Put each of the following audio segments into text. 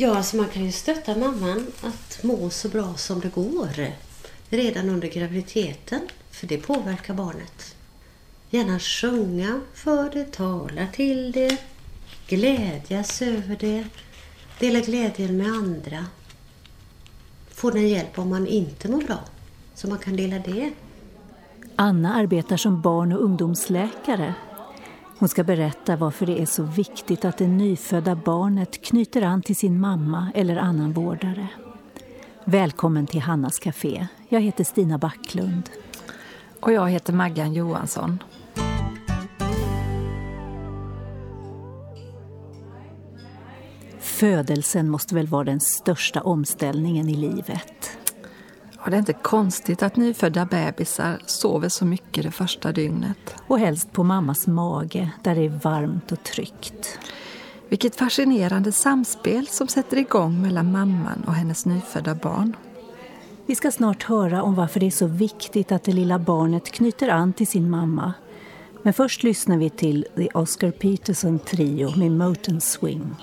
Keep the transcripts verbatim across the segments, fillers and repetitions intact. Ja, så man kan ju stötta mamman att må så bra som det går redan under graviditeten, för det påverkar barnet. Gärna sjunga för det, tala till det, glädjas över det, dela glädjen med andra. Få den hjälp om man inte mår bra, så man kan dela det. Anna arbetar som barn- och ungdomsläkare. Hon ska berätta varför det är så viktigt att det nyfödda barnet knyter an till sin mamma eller annan vårdare. Välkommen till Hannas Café. Jag heter Stina Backlund. Och jag heter Maggan Johansson. Födelsen måste väl vara den största omställningen i livet. Och det är inte konstigt att nyfödda bebisar sover så mycket det första dygnet. Och helst på mammas mage där det är varmt och tryggt. Vilket fascinerande samspel som sätter igång mellan mamman och hennes nyfödda barn. Vi ska snart höra om varför det är så viktigt att det lilla barnet knyter an till sin mamma. Men först lyssnar vi till The Oscar Peterson-trio med Motons Swing.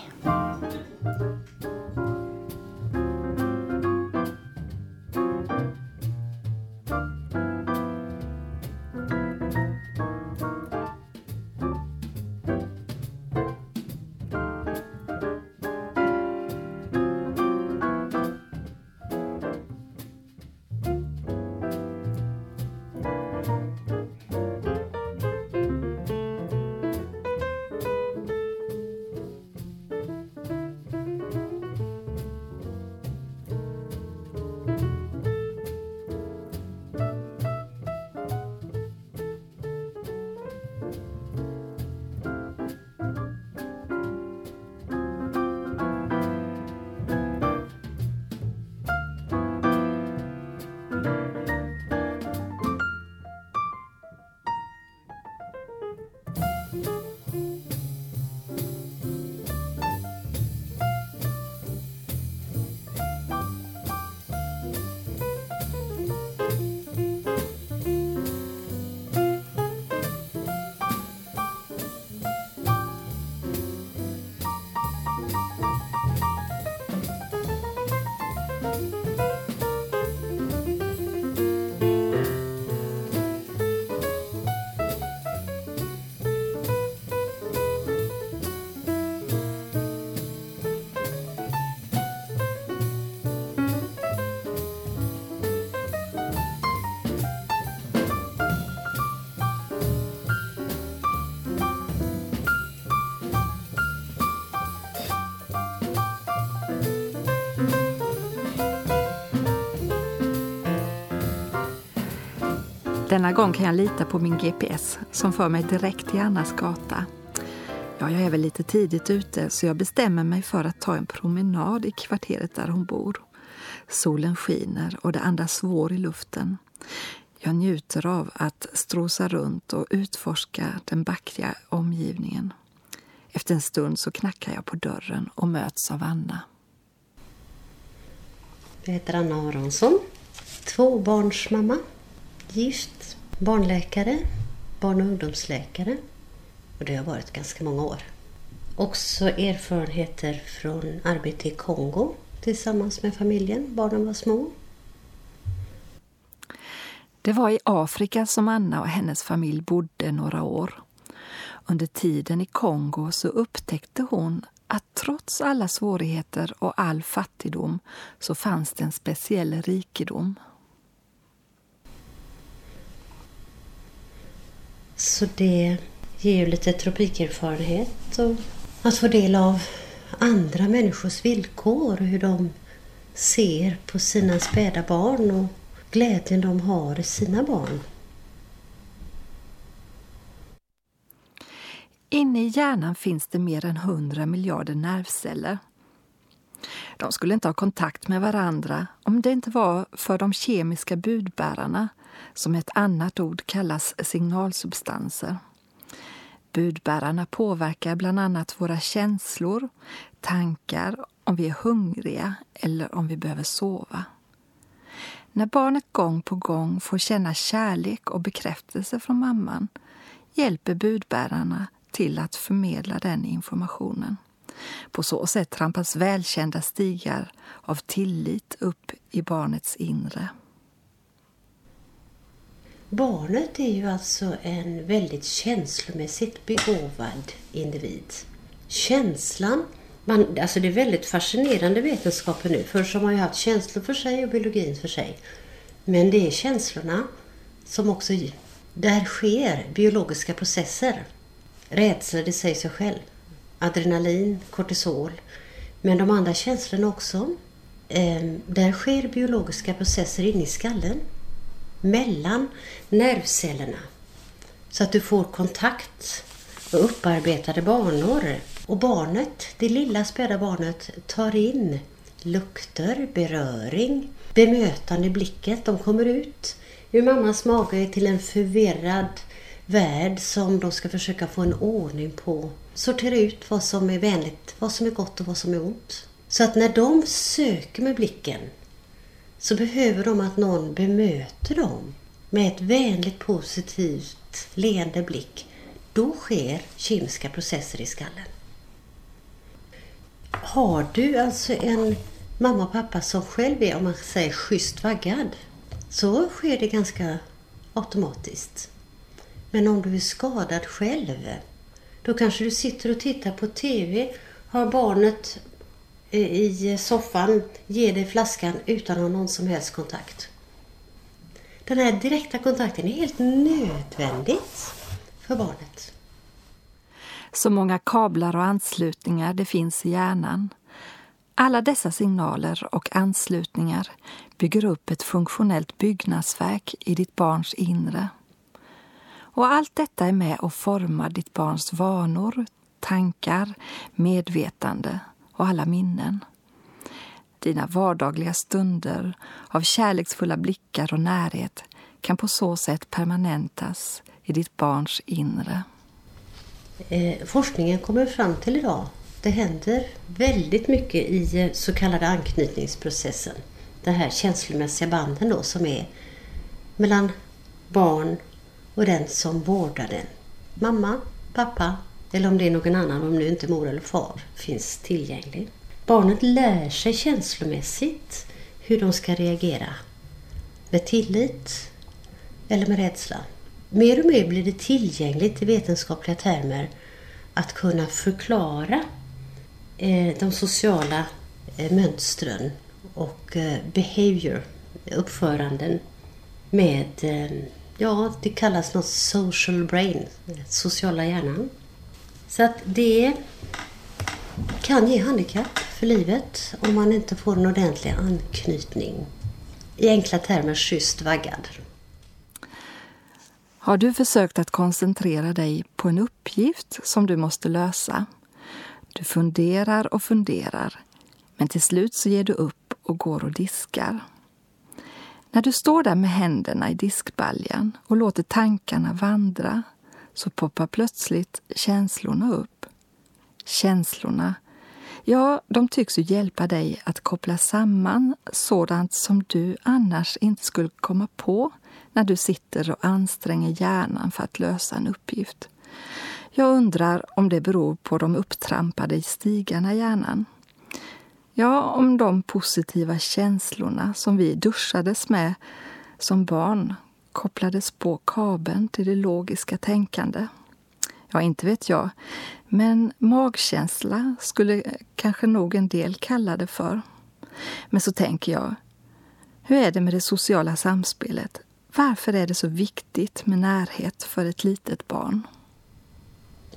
Denna gång kan jag lita på min G P S som för mig direkt till Annas gata. Ja, jag är väl lite tidigt ute så jag bestämmer mig för att ta en promenad i kvarteret där hon bor. Solen skiner och det andas vår i luften. Jag njuter av att strosa runt och utforska den vackra omgivningen. Efter en stund så knackar jag på dörren och möts av Anna. Jag heter Anna Aronsson, tvåbarnsmamma. Gift, barnläkare, barn- och ungdomsläkare, och det har varit ganska många år. Också erfarenheter från arbete i Kongo tillsammans med familjen, barnen var små. Det var i Afrika som Anna och hennes familj bodde några år. Under tiden i Kongo så upptäckte hon att trots alla svårigheter och all fattigdom så fanns det en speciell rikedom. Så det ger ju lite tropikerfarenhet och att få del av andra människors villkor och hur de ser på sina späda barn och glädjen de har i sina barn. Inne i hjärnan finns det mer än hundra miljarder nervceller. De skulle inte ha kontakt med varandra om det inte var för de kemiska budbärarna, som ett annat ord kallas signalsubstanser. Budbärarna påverkar bland annat våra känslor, tankar, om vi är hungriga eller om vi behöver sova. När barnet gång på gång får känna kärlek och bekräftelse från mamman hjälper budbärarna till att förmedla den informationen. På så sätt trampas välkända stigar av tillit upp i barnets inre. Barnet är ju alltså en väldigt känslomässigt begåvad individ. Känslan, man, alltså det är väldigt fascinerande vetenskapen nu. Förr har man ju haft känslor för sig och biologin för sig. Men det är känslorna som också, där sker biologiska processer. Rädsla, det säger sig själv. Adrenalin, kortisol. Men de andra känslorna också. Eh, där sker biologiska processer in i skallen. Mellan nervcellerna. Så att du får kontakt och upparbetade banor. Och barnet, det lilla späda barnet, tar in lukter, beröring, bemötande i blicket. De kommer ut ur mammas mage till en förvirrad värld som de ska försöka få en ordning på. Sortera ut vad som är vänligt, vad som är gott och vad som är ont. Så att när de söker med blicken så behöver de att någon bemöter dem med ett vänligt, positivt, leende blick. Då sker kemiska processer i skallen. Har du alltså en mamma och pappa som själv är, om man säger, schysst vaggad, så sker det ganska automatiskt. Men om du är skadad själv, då kanske du sitter och tittar på tv, har barnet i soffan, ger dig flaskan utan att ha någon som helst kontakt. Den här direkta kontakten är helt nödvändigt för barnet. Så många kablar och anslutningar det finns i hjärnan. Alla dessa signaler och anslutningar bygger upp ett funktionellt byggnadsverk i ditt barns inre. Och allt detta är med och formar ditt barns vanor, tankar, medvetande och alla minnen. Dina vardagliga stunder av kärleksfulla blickar och närhet kan på så sätt permanentas i ditt barns inre. Eh, forskningen kommer fram till idag. Det händer väldigt mycket i så kallade anknytningsprocessen. Det här känslomässiga banden då som är mellan barn och den som vårdar den. Mamma, pappa. Eller om det är någon annan, om nu inte mor eller far finns tillgänglig. Barnet lär sig känslomässigt hur de ska reagera. Med tillit eller med rädsla. Mer och mer blir det tillgängligt i vetenskapliga termer att kunna förklara de sociala mönstren och behavior, uppföranden med, ja, det kallas något social brain, sociala hjärnan. Så att det kan ge handikapp för livet om man inte får en ordentlig anknytning. I enkla termer schysst vaggad. Har du försökt att koncentrera dig på en uppgift som du måste lösa? Du funderar och funderar, men till slut så ger du upp och går och diskar. När du står där med händerna i diskbaljan och låter tankarna vandra, så poppar plötsligt känslorna upp. Känslorna, ja, de tycks ju hjälpa dig att koppla samman sådant som du annars inte skulle komma på när du sitter och anstränger hjärnan för att lösa en uppgift. Jag undrar om det beror på de upptrampade stigarna i hjärnan. Ja, om de positiva känslorna som vi duschades med som barn kopplades på kabeln till det logiska tänkande. Ja, inte vet jag. Men magkänsla skulle kanske nog en del kalla det för. Men så tänker jag, hur är det med det sociala samspelet? Varför är det så viktigt med närhet för ett litet barn?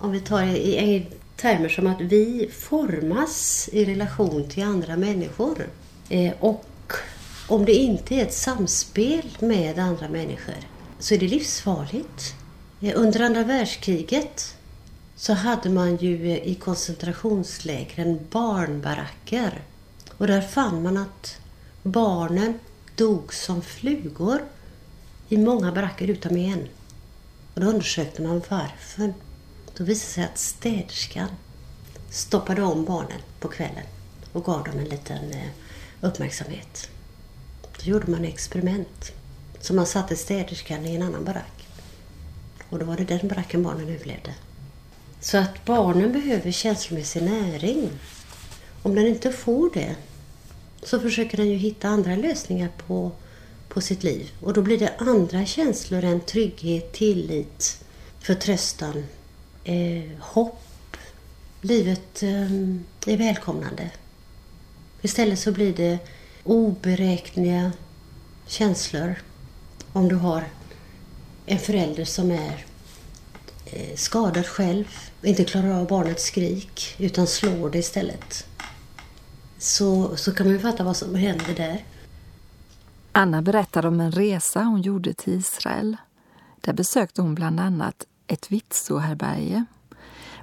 Om vi tar i termer som att vi formas i relation till andra människor. Eh, och Om det inte är ett samspel med andra människor så är det livsfarligt. Under andra världskriget så hade man ju i koncentrationslägren barnbaracker. Och där fann man att barnen dog som flugor i många baracker utom en. Och då undersökte man varför. Då visade sig att städerskan stoppade om barnen på kvällen och gav dem en liten uppmärksamhet. Då gjorde man experiment. Så man satte städerskan i en annan barack. Och då var det den baracken barnen överlevde. Så att barnen behöver känslomässig näring. Om den inte får det så försöker den ju hitta andra lösningar på, på sitt liv. Och då blir det andra känslor än trygghet, tillit, förtröstan, eh, hopp. Livet eh, är välkomnande. Istället så blir det oberäkneliga känslor om du har en förälder som är skadad själv och inte klarar av barnets skrik utan slår det istället. Så, så kan man ju fatta vad som händer där. Anna berättar om en resa hon gjorde till Israel. Där besökte hon bland annat ett vitsoherberge.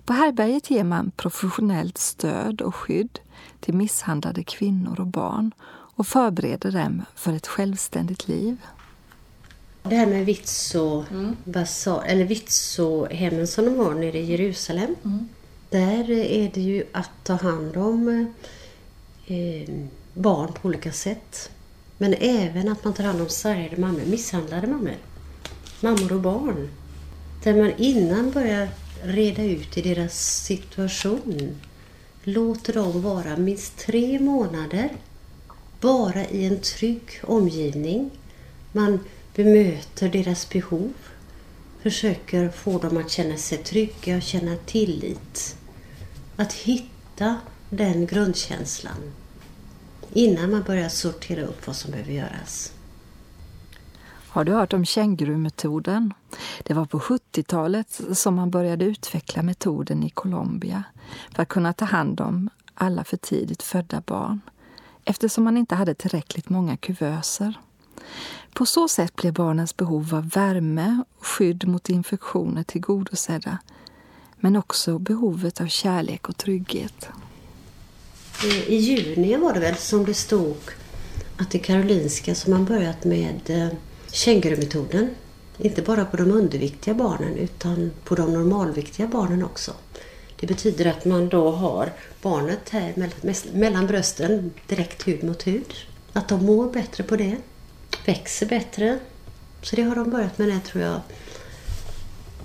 På herberget ger man professionellt stöd och skydd till misshandlade kvinnor och barn och förbereder dem för ett självständigt liv. Det här med vitso, mm. basar, eller vitsohemmen som de har nere i Jerusalem. Mm. Där är det ju att ta hand om eh, barn på olika sätt. Men även att man tar hand om sargade mammor, misshandlade mammor. Mammor och barn. Där man innan börjar reda ut i deras situation. Låter dem vara minst tre månader. Bara i en trygg omgivning. Man bemöter deras behov, försöker få dem att känna sig trygga och känna tillit. Att hitta den grundkänslan innan man börjar sortera upp vad som behöver göras. Har du hört om kängurumetoden? Det var på sjuttiotalet som man började utveckla metoden i Colombia för att kunna ta hand om alla för tidigt födda barn, eftersom man inte hade tillräckligt många kuvöser. På så sätt blev barnens behov av värme och skydd mot infektioner tillgodosedda, men också behovet av kärlek och trygghet. I juni var det väl som det stod att i Karolinska som man börjat med kängurumetoden, inte bara på de underviktiga barnen utan på de normalviktiga barnen också. Det betyder att man då har barnet här mellan brösten direkt hud mot hud, att de mår bättre på det. Växer bättre. Så det har de börjat med det, tror jag,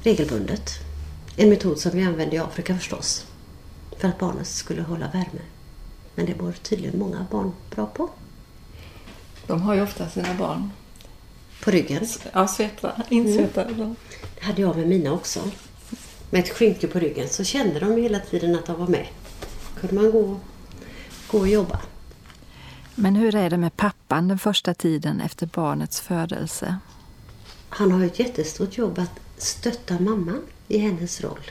regelbundet. En metod som vi använder i Afrika förstås. För att barnen skulle hålla värme. Men det bor tydligen många barn bra på. De har ju ofta sina barn. På ryggen? Ja, svettade. Insvettade. Mm. Det hade jag med mina också. Med ett skynke på ryggen så kände de hela tiden att de var med. Kunde man gå, gå och jobba. Men hur är det med pappan den första tiden efter barnets födelse? Han har ett jättestort jobb att stötta mamman i hennes roll.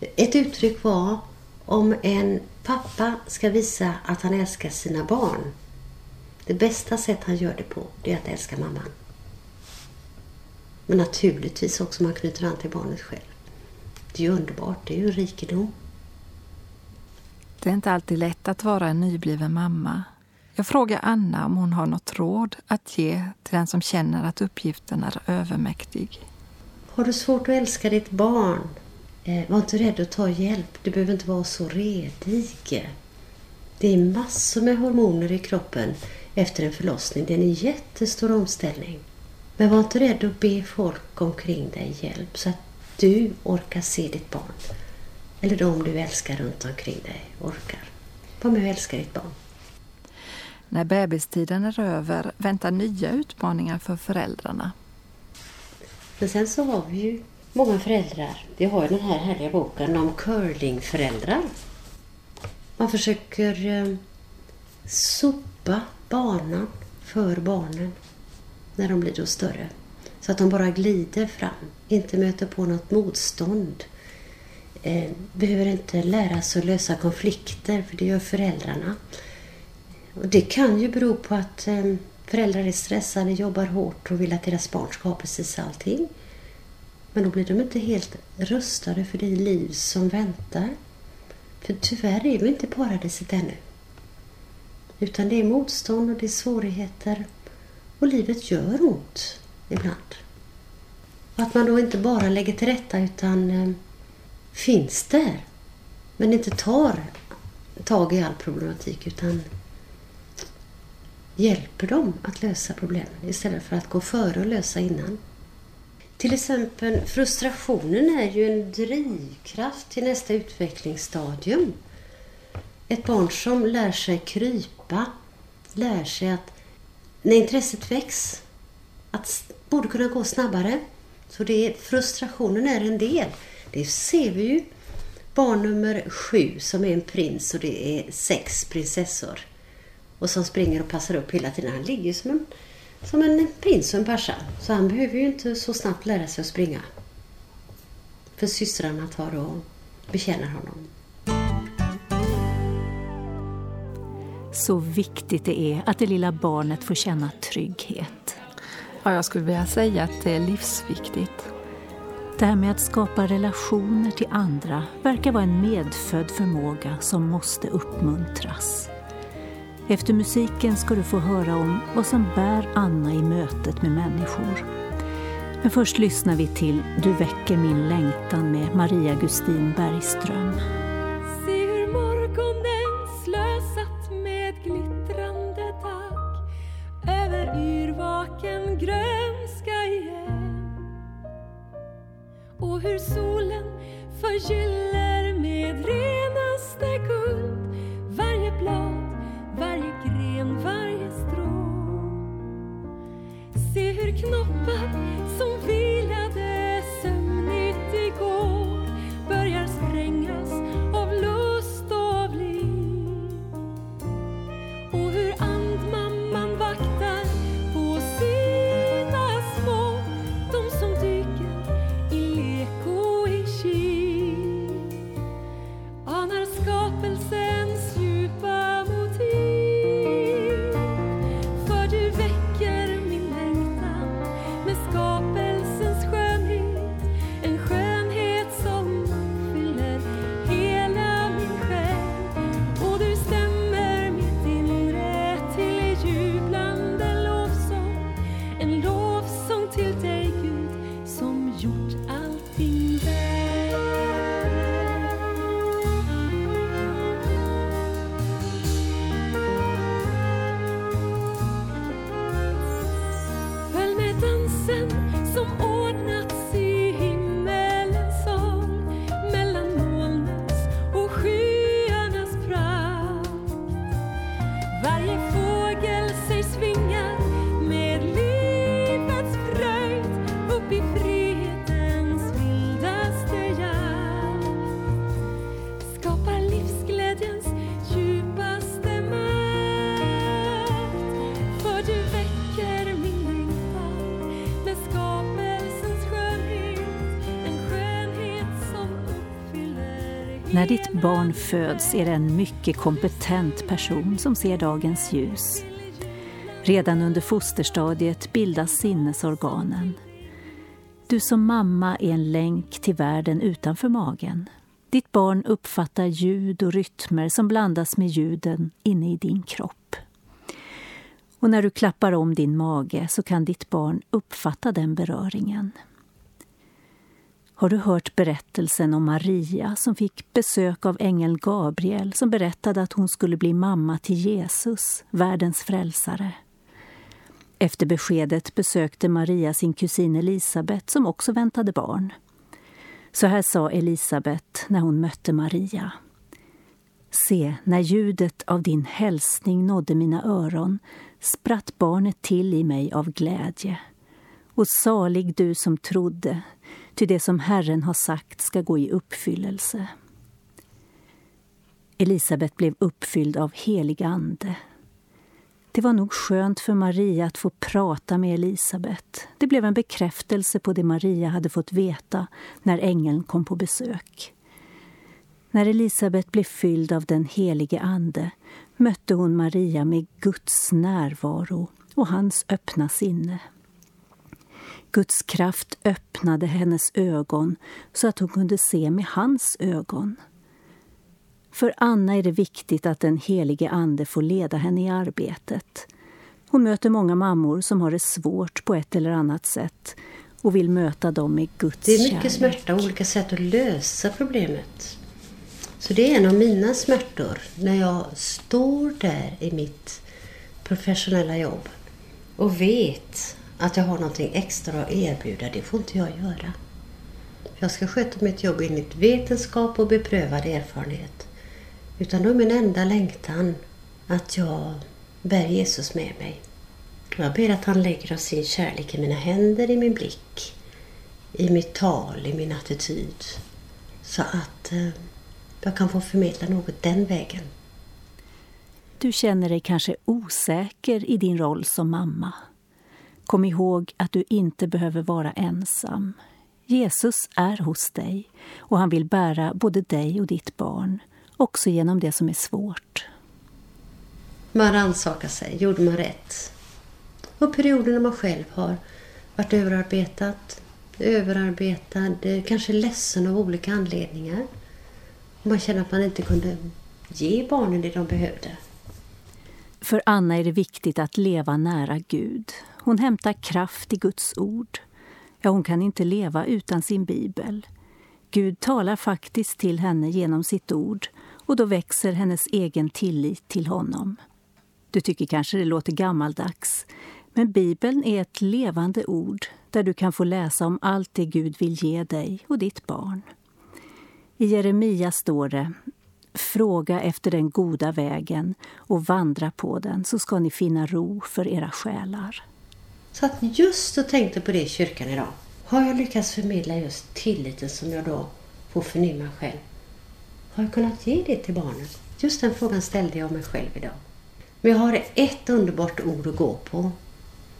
Ett uttryck var om en pappa ska visa att han älskar sina barn. Det bästa sätt han gör det på det är att älska mamman. Men naturligtvis också man knyter an till barnet själv. Det är ju underbart, det är ju en rikedom. Det är inte alltid lätt att vara en nybliven mamma. Jag frågar Anna om hon har något råd att ge till den som känner att uppgiften är övermäktig. Har du svårt att älska ditt barn? Var inte rädd att ta hjälp. Du behöver inte vara så redig. Det är massor med hormoner i kroppen efter en förlossning. Det är en jättestor omställning. Men var inte rädd att be folk omkring dig hjälp så att du orkar se ditt barn. Eller de du älskar runt omkring dig orkar. Var med och älskar ditt barn. När bebistiden är över väntar nya utmaningar för föräldrarna. Men sen så har vi ju många föräldrar. Vi har ju den här härliga boken om curlingföräldrar. Man försöker eh, sopa banan för barnen när de blir då större. Så att de bara glider fram. Inte möter på något motstånd. Behöver inte lära sig att lösa konflikter, för det gör föräldrarna. Och det kan ju bero på att föräldrar är stressade, jobbar hårt och vill att deras barn ska ha precis allting. Men då blir de inte helt rustade för det liv som väntar. För tyvärr är vi inte i paradiset ännu. Utan det är motstånd och det är svårigheter. Och livet gör ont ibland. Och att man då inte bara lägger till rätta utan finns där, men inte tar tag i all problematik utan hjälper dem att lösa problemen istället för att gå före och lösa innan. Till exempel frustrationen är ju en drivkraft till nästa utvecklingsstadium. Ett barn som lär sig krypa, lär sig att när intresset väcks, att borde kunna gå snabbare. Så det är, frustrationen är en del. Det ser vi ju. Barn nummer sju som är en prins och det är sex prinsessor. Och som springer och passar upp hela tiden. Han ligger ju som en, som en prins och en pascha. Så han behöver ju inte så snabbt lära sig att springa. För systrarna tar och betjänar honom. Så viktigt det är att det lilla barnet får känna trygghet. Ja, jag skulle vilja säga att det är livsviktigt. Det här med att skapa relationer till andra verkar vara en medfödd förmåga som måste uppmuntras. Efter musiken ska du få höra om vad som bär Anna i mötet med människor. Men först lyssnar vi till Du väcker min längtan med Maria Gustin Bergström. Se hur morgonen slösat med glittrande dag över yrvaken grönska igen. Och hur solen förgyller med renaste guld varje blad, varje gren, varje strå. Se hur knoppar som vilade sömnigt igår börjar sprängas av lust och av liv. Och hur andmamman vaktar på sina små, de som dyker i lek och i kik, anar skapelsens djupa. När ditt barn föds är det en mycket kompetent person som ser dagens ljus. Redan under fosterstadiet bildas sinnesorganen. Du som mamma är en länk till världen utanför magen. Ditt barn uppfattar ljud och rytmer som blandas med ljuden inne i din kropp. Och när du klappar om din mage så kan ditt barn uppfatta den beröringen. Har du hört berättelsen om Maria som fick besök av ängeln Gabriel som berättade att hon skulle bli mamma till Jesus, världens frälsare? Efter beskedet besökte Maria sin kusin Elisabeth som också väntade barn. Så här sa Elisabeth när hon mötte Maria. Se, när ljudet av din hälsning nådde mina öron spratt barnet till i mig av glädje. Och salig du som trodde, ty det som Herren har sagt ska gå i uppfyllelse. Elisabeth blev uppfylld av helig ande. Det var nog skönt för Maria att få prata med Elisabeth. Det blev en bekräftelse på det Maria hade fått veta när ängeln kom på besök. När Elisabeth blev fylld av den helige ande mötte hon Maria med Guds närvaro och hans öppna sinne. Guds kraft öppnade hennes ögon så att hon kunde se med hans ögon. För Anna är det viktigt att den helige ande får leda henne i arbetet. Hon möter många mammor som har det svårt på ett eller annat sätt och vill möta dem med Guds kärlek. Det är mycket kärlek. Smärta och olika sätt att lösa problemet. Så det är en av mina smärtor när jag står där i mitt professionella jobb och vet att jag har någonting extra att erbjuda, det får inte jag göra. Jag ska sköta mitt jobb enligt vetenskap och beprövad erfarenhet. Utan då är min enda längtan att jag bär Jesus med mig. Jag ber att han lägger av sin kärlek i mina händer, i min blick, i mitt tal, i min attityd. Så att jag kan få förmedla något den vägen. Du känner dig kanske osäker i din roll som mamma. Kom ihåg att du inte behöver vara ensam. Jesus är hos dig och han vill bära både dig och ditt barn, också genom det som är svårt. Man rannsakar sig, gjorde man rätt? Och perioder när man själv har varit överarbetat, överarbetad, kanske ledsen av olika anledningar. Man känner att man inte kunde ge barnen det de behövde. För Anna är det viktigt att leva nära Gud. Hon hämtar kraft i Guds ord. Ja, hon kan inte leva utan sin bibel. Gud talar faktiskt till henne genom sitt ord och då växer hennes egen tillit till honom. Du tycker kanske det låter gammaldags, men Bibeln är ett levande ord där du kan få läsa om allt det Gud vill ge dig och ditt barn. I Jeremia står det: fråga efter den goda vägen och vandra på den, så ska ni finna ro för era själar. Så att just och tänkte på det i kyrkan idag. Har jag lyckats förmedla just tilliten som jag då får förnimma själv? Har jag kunnat ge det till barnen? Just den frågan ställde jag mig själv idag. Men jag har ett underbart ord att gå på.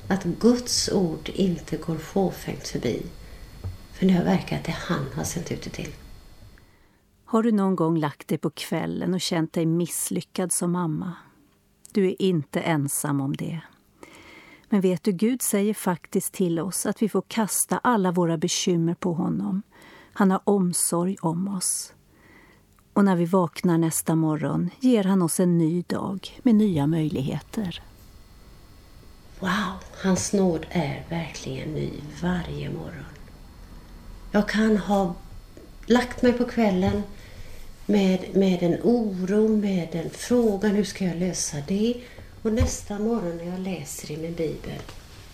Att Guds ord inte går fåfängt förbi. För det verkar att det han har sänt ut det till. Har du någon gång lagt dig på kvällen och känt dig misslyckad som mamma? Du är inte ensam om det. Men vet du, Gud säger faktiskt till oss att vi får kasta alla våra bekymmer på honom. Han har omsorg om oss. Och när vi vaknar nästa morgon ger han oss en ny dag med nya möjligheter. Wow, hans nåd är verkligen ny varje morgon. Jag kan ha lagt mig på kvällen med, med en oro, med en frågan, hur ska jag lösa det? Och nästa morgon när jag läser i min bibel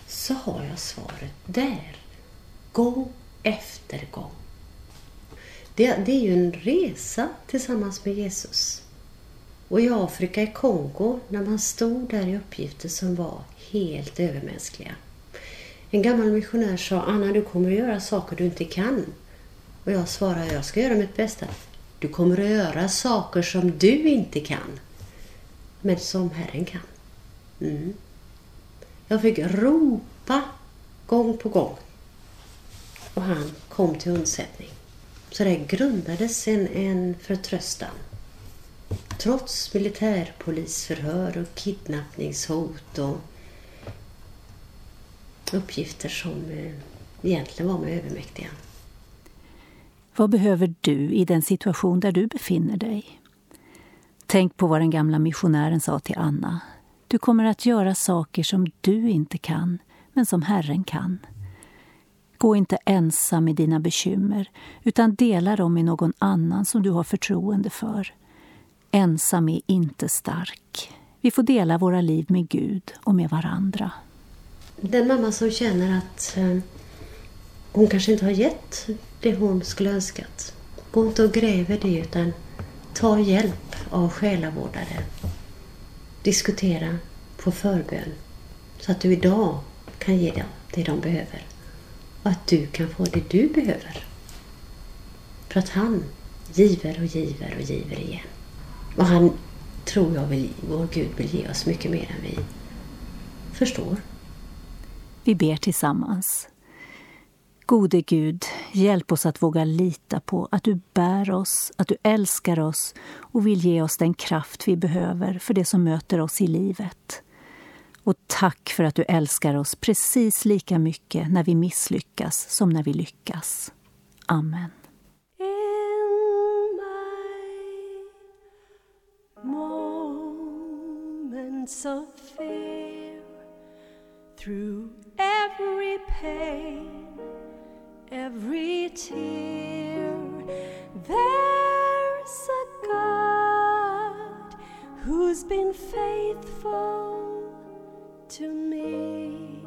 så har jag svaret där. Gång efter gång. Det, det är ju en resa tillsammans med Jesus. Och i Afrika, i Kongo, när man stod där i uppgifter som var helt övermänskliga. En gammal missionär sa: Anna, du kommer att göra saker du inte kan. Och jag svarade: jag ska göra mitt bästa. Du kommer att göra saker som du inte kan. Men som Herren kan. Mm. Jag fick ropa gång på gång. Och han kom till undsättning. Så det grundades en, en förtröstan. Trots militärpolisförhör och kidnappningshot och uppgifter som egentligen var mig övermäktiga. Vad behöver du i den situation där du befinner dig? Tänk på vad den gamla missionären sa till Anna. Du kommer att göra saker som du inte kan, men som Herren kan. Gå inte ensam i dina bekymmer, utan dela dem med någon annan som du har förtroende för. Ensam är inte stark. Vi får dela våra liv med Gud och med varandra. Den mamma som känner att hon kanske inte har gett det hon skulle önskat. Gå inte och gräver det, utan ta hjälp av själavårdare. Diskutera på förbön. Så att du idag kan ge dem det de behöver. Och att du kan få det du behöver. För att han giver och giver och giver igen. Och han, tror jag, vill, vår Gud vill ge oss mycket mer än vi förstår. Vi ber tillsammans. Gode Gud, hjälp oss att våga lita på att du bär oss, att du älskar oss och vill ge oss den kraft vi behöver för det som möter oss i livet. Och tack för att du älskar oss precis lika mycket när vi misslyckas som när vi lyckas. Amen. In my moments of fear, through every pain, every tear, there's a God who's been faithful to me.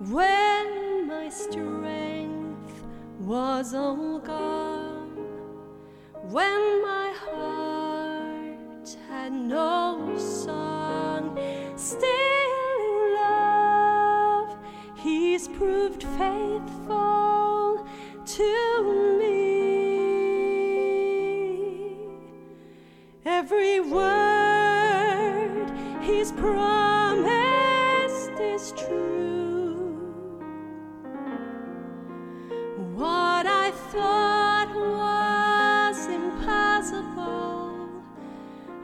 When my strength was all gone, when my heart had no song, still in love he's proved faithful to me. Every word he's promised is true.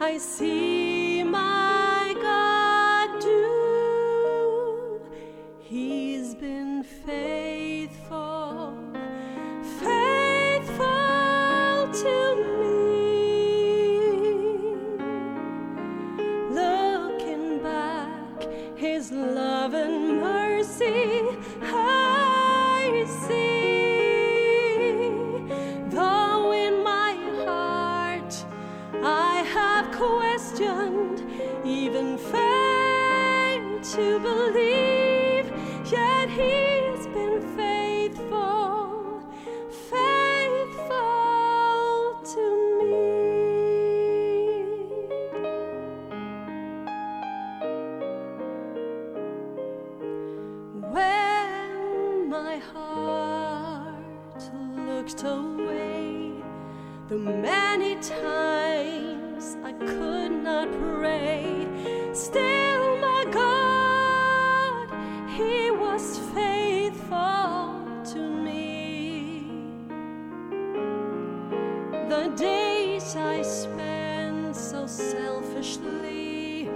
I see my God do. He's been faithful, faithful to me. Looking back, his love and mercy I see. Though in my heart I have questioned, even failed to believe, yet he's been faithful, faithful to me. When my heart looked away, the many times I could not pray, still my God, he was faithful to me. The days I spent so selfishly,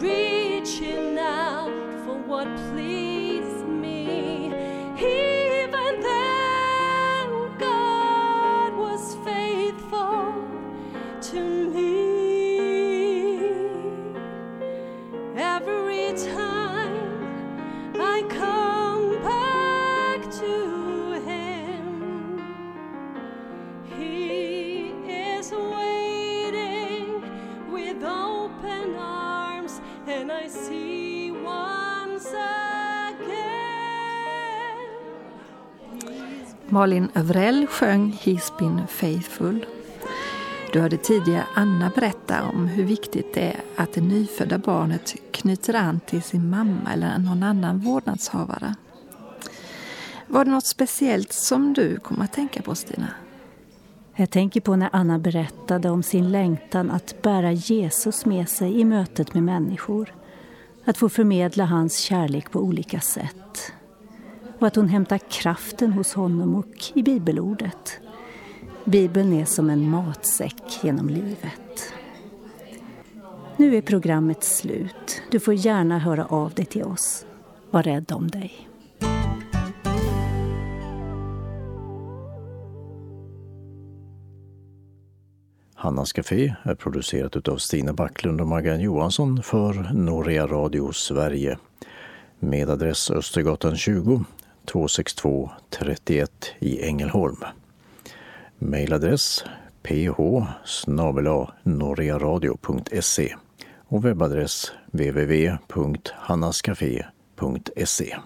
reaching out for what pleased me, even then God was faithful to me. Malin Avrell sjöng He's been faithful. Du hörde tidigare Anna berätta om hur viktigt det är att det nyfödda barnet knyter an till sin mamma eller någon annan vårdnadshavare. Var det något speciellt som du kom att tänka på, Stina? Jag tänker på när Anna berättade om sin längtan att bära Jesus med sig i mötet med människor. Att få förmedla hans kärlek på olika sätt. Och att hon hämtar kraften hos honom och i bibelordet. Bibeln är som en matsäck genom livet. Nu är programmet slut. Du får gärna höra av dig till oss. Var rädd om dig. Hannas Café är producerat utav Stina Backlund och Maggan Johansson för Norea Radio Sverige. Med adress Östergatan tjugo, tvåhundrasextiotvå trettioett i Ängelholm. Mailadress p h snabel-a norearadio punkt se och webbadress w w w punkt hannascafé punkt se.